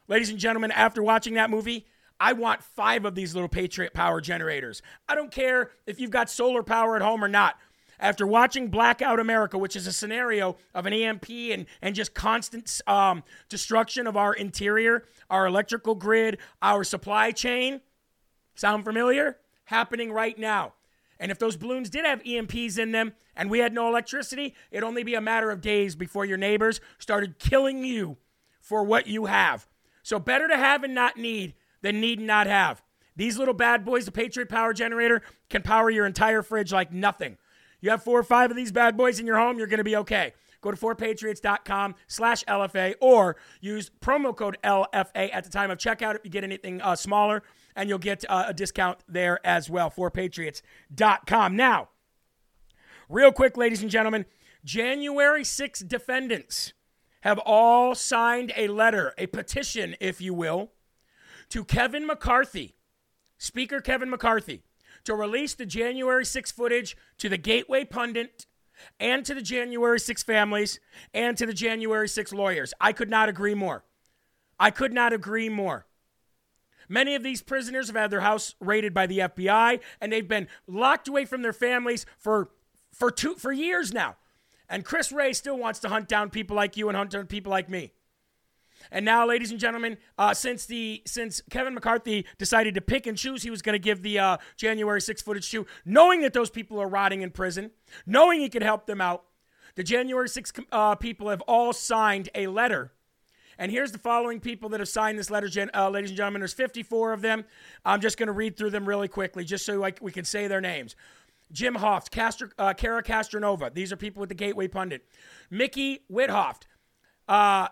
Ladies and gentlemen, after watching that movie, I want five of these little Patriot power generators. I don't care if you've got solar power at home or not. After watching Blackout America, which is a scenario of an E M P and, and just constant um, destruction of our interior, our electrical grid, our supply chain, sound familiar? Happening right now. And if those balloons did have E M Ps in them and we had no electricity, it'd only be a matter of days before your neighbors started killing you for what you have. So better to have and not need than need and not have. These little bad boys, the Patriot Power Generator, can power your entire fridge like nothing. You have four or five of these bad boys in your home, you're going to be okay. Go to four patriots dot com slash L F A or use promo code L F A at the time of checkout if you get anything uh, smaller, and you'll get uh, a discount there as well, four patriots dot com. Now, real quick, ladies and gentlemen, January sixth defendants have all signed a letter, a petition, if you will, to Kevin McCarthy, Speaker Kevin McCarthy, to release the January sixth footage to the Gateway Pundit and to the January sixth families and to the January sixth lawyers. I could not agree more. I could not agree more. Many of these prisoners have had their house raided by the F B I, and they've been locked away from their families for for two for years now. And Chris Wray still wants to hunt down people like you and hunt down people like me. And now, ladies and gentlemen, uh, since the since Kevin McCarthy decided to pick and choose, he was going to give the uh, January sixth footage to, knowing that those people are rotting in prison, knowing he could help them out. The January sixth uh, people have all signed a letter. And here's the following people that have signed this letter, gen- uh, ladies and gentlemen. There's fifty-four of them. I'm just going to read through them really quickly just so like, we can say their names. Jim Hoft, Castro, uh, Cara Castronova. These are people with the Gateway Pundit. Mickey Whithoft, uh,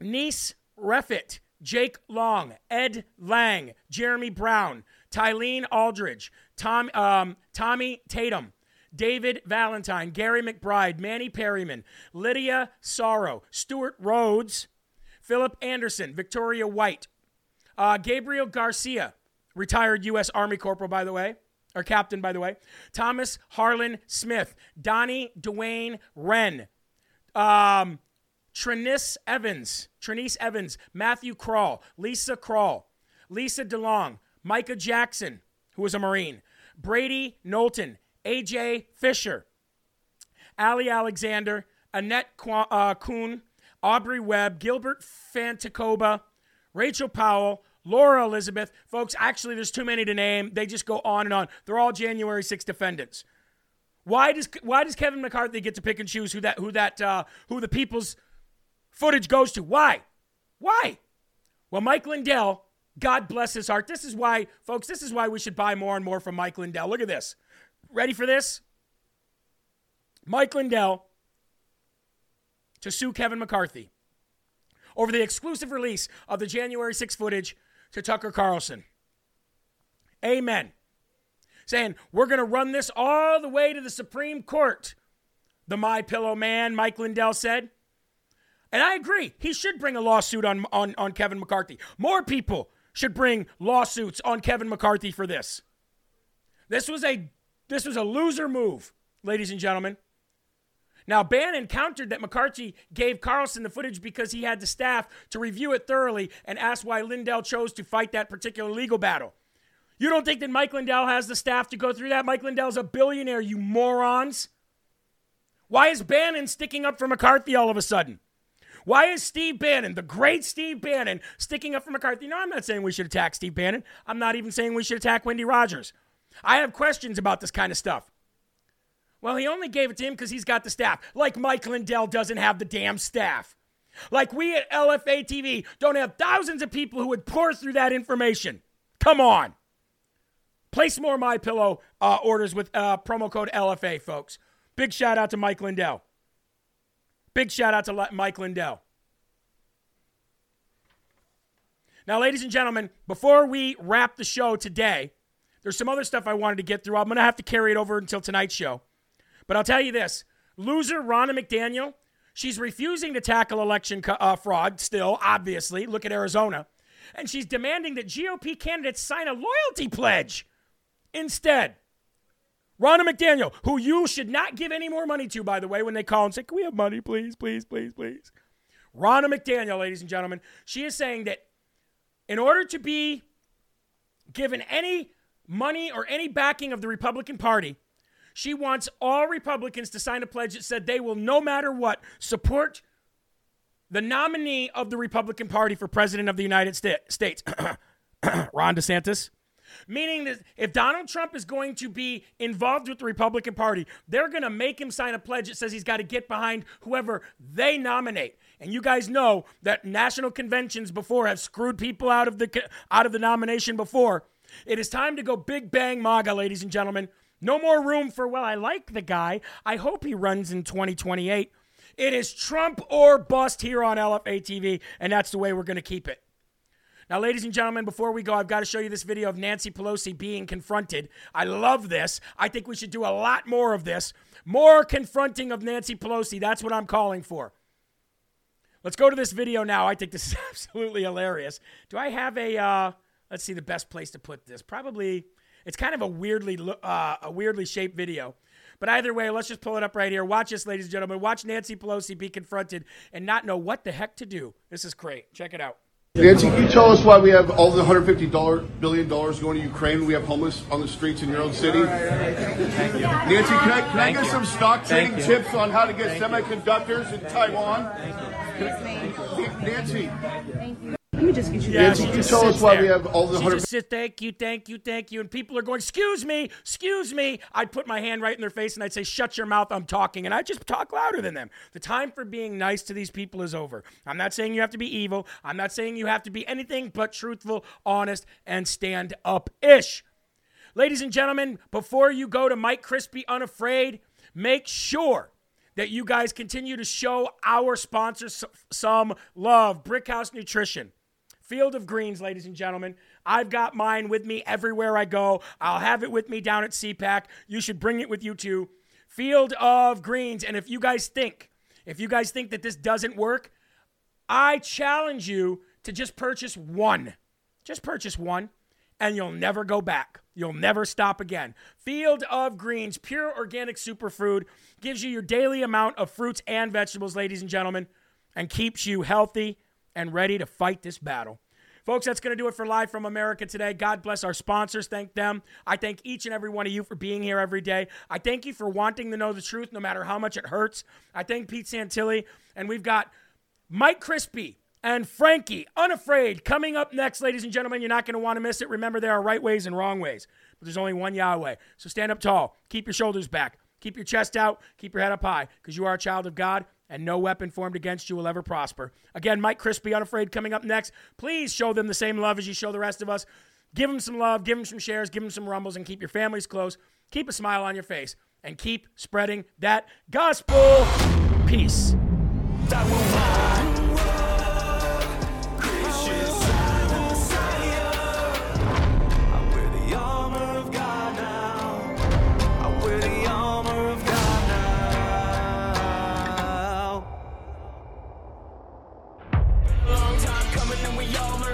Nice Refit, Jake Long, Ed Lang, Jeremy Brown, Tylene Aldridge, Tom, um, Tommy Tatum, David Valentine, Gary McBride, Manny Perryman, Lydia Sorrow, Stuart Rhodes, Philip Anderson, Victoria White, uh, Gabriel Garcia, retired U S Army corporal, by the way, or captain, by the way, Thomas Harlan Smith, Donnie Dwayne Wren, um, Trinice Evans, Trinice Evans, Matthew Krall, Lisa Krall, Lisa DeLong, Micah Jackson, who was a Marine, Brady Knowlton, A J Fisher, Ali Alexander, Annette Kuhn, uh, Kuhn, Aubrey Webb, Gilbert Fantacoba, Rachel Powell, Laura Elizabeth. Folks, actually, there's too many to name. They just go on and on. They're all January sixth defendants. Why does why does Kevin McCarthy get to pick and choose who that who that uh, who the people's footage goes to? Why? Why? Well, Mike Lindell, God bless his heart. This is why, folks, this is why we should buy more and more from Mike Lindell. Look at this. Ready for this? Mike Lindell to sue Kevin McCarthy over the exclusive release of the January sixth footage to Tucker Carlson. Amen. Saying, we're going to run this all the way to the Supreme Court, the MyPillow man, Mike Lindell, said. And I agree. He should bring a lawsuit on, on, on Kevin McCarthy. More people should bring lawsuits on Kevin McCarthy for this. This was a this was a loser move, ladies and gentlemen. Now, Bannon countered that McCarthy gave Carlson the footage because he had the staff to review it thoroughly and asked why Lindell chose to fight that particular legal battle. You don't think that Mike Lindell has the staff to go through that? Mike Lindell's a billionaire, you morons. Why is Bannon sticking up for McCarthy all of a sudden? Why is Steve Bannon, the great Steve Bannon, sticking up for McCarthy? No, I'm not saying we should attack Steve Bannon. I'm not even saying we should attack Wendy Rogers. I have questions about this kind of stuff. Well, he only gave it to him because he's got the staff. Like Mike Lindell doesn't have the damn staff. Like we at L F A T V don't have thousands of people who would pour through that information. Come on. Place more MyPillow uh, orders with uh, promo code L F A, folks. Big shout out to Mike Lindell. Big shout out to Mike Lindell. Now, ladies and gentlemen, before we wrap the show today, there's some other stuff I wanted to get through. I'm going to have to carry it over until tonight's show. But I'll tell you this. Loser Ronna McDaniel, she's refusing to tackle election co- uh, fraud still, obviously. Look at Arizona. And she's demanding that G O P candidates sign a loyalty pledge instead. Ronna McDaniel, who you should not give any more money to, by the way, when they call and say, can we have money, please, please, please, please. Ronna McDaniel, ladies and gentlemen, she is saying that in order to be given any money or any backing of the Republican Party, she wants all Republicans to sign a pledge that said they will, no matter what, support the nominee of the Republican Party for president of the United States, Ron DeSantis. Meaning that if Donald Trump is going to be involved with the Republican Party, they're going to make him sign a pledge that says he's got to get behind whoever they nominate. And you guys know that national conventions before have screwed people out of the out of the nomination before. It is time to go big bang MAGA, ladies and gentlemen. No more room for, well, I like the guy. I hope he runs in twenty twenty-eight. It is Trump or bust here on L F A T V, and that's the way we're going to keep it. Now, ladies and gentlemen, before we go, I've got to show you this video of Nancy Pelosi being confronted. I love this. I think we should do a lot more of this. More confronting of Nancy Pelosi. That's what I'm calling for. Let's go to this video now. I think this is absolutely hilarious. Do I have a, uh, let's see the best place to put this. Probably, it's kind of a weirdly, uh, a weirdly shaped video. But either way, let's just pull it up right here. Watch this, ladies and gentlemen. Watch Nancy Pelosi be confronted and not know what the heck to do. This is great. Check it out. Nancy, can you tell us why we have all the one hundred fifty billion dollars going to Ukraine? We have homeless on the streets in your own city. All right, all right. Thank you. Thank you. Nancy, can I, can I get you. some stock trading tips on how to get Thank semiconductors you. in Thank Taiwan? Thank you. Nancy. Thank you. Let me just get you. Yeah, Nancy, can you tell us why there. we have all the one hundred fifty sit, Thank you, thank you, thank you. And people are going, excuse me, excuse me. I'd put my hand right in their face and I'd say, shut your mouth, I'm talking. And I just talk louder than them. The time for being nice to these people is over. I'm not saying you have to be evil. I'm not saying you have to be anything but truthful, honest, and stand up-ish. Ladies and gentlemen, before you go to Mike Crispy Unafraid, make sure that you guys continue to show our sponsors some love. Brickhouse Nutrition. Field of Greens, ladies and gentlemen. I've got mine with me everywhere I go. I'll have it with me down at C PAC. You should bring it with you too. Field of Greens. And if you guys think, if you guys think that this doesn't work, I challenge you to just purchase one. Just purchase one and you'll never go back. You'll never stop again. Field of Greens, pure organic superfood, gives you your daily amount of fruits and vegetables, ladies and gentlemen, and keeps you healthy and ready to fight this battle. Folks, that's going to do it for Live from America today. God bless our sponsors. Thank them. I thank each and every one of you for being here every day. I thank you for wanting to know the truth no matter how much it hurts. I thank Pete Santilli. And we've got Mike Crispy and Frankie Unafraid coming up next, ladies and gentlemen. You're not going to want to miss it. Remember, there are right ways and wrong ways, but there's only one Yahweh. So stand up tall. Keep your shoulders back. Keep your chest out. Keep your head up high because you are a child of God. And no weapon formed against you will ever prosper. Again, Mike Crispy, Unafraid, coming up next. Please show them the same love as you show the rest of us. Give them some love, give them some shares, give them some rumbles, and keep your families close. Keep a smile on your face, and keep spreading that gospel. Peace.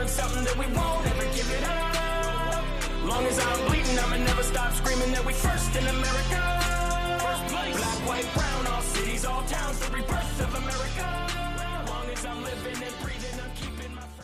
Something that we won't ever give it up. Long as I'm bleeding, I'ma never stop screaming that we first in America.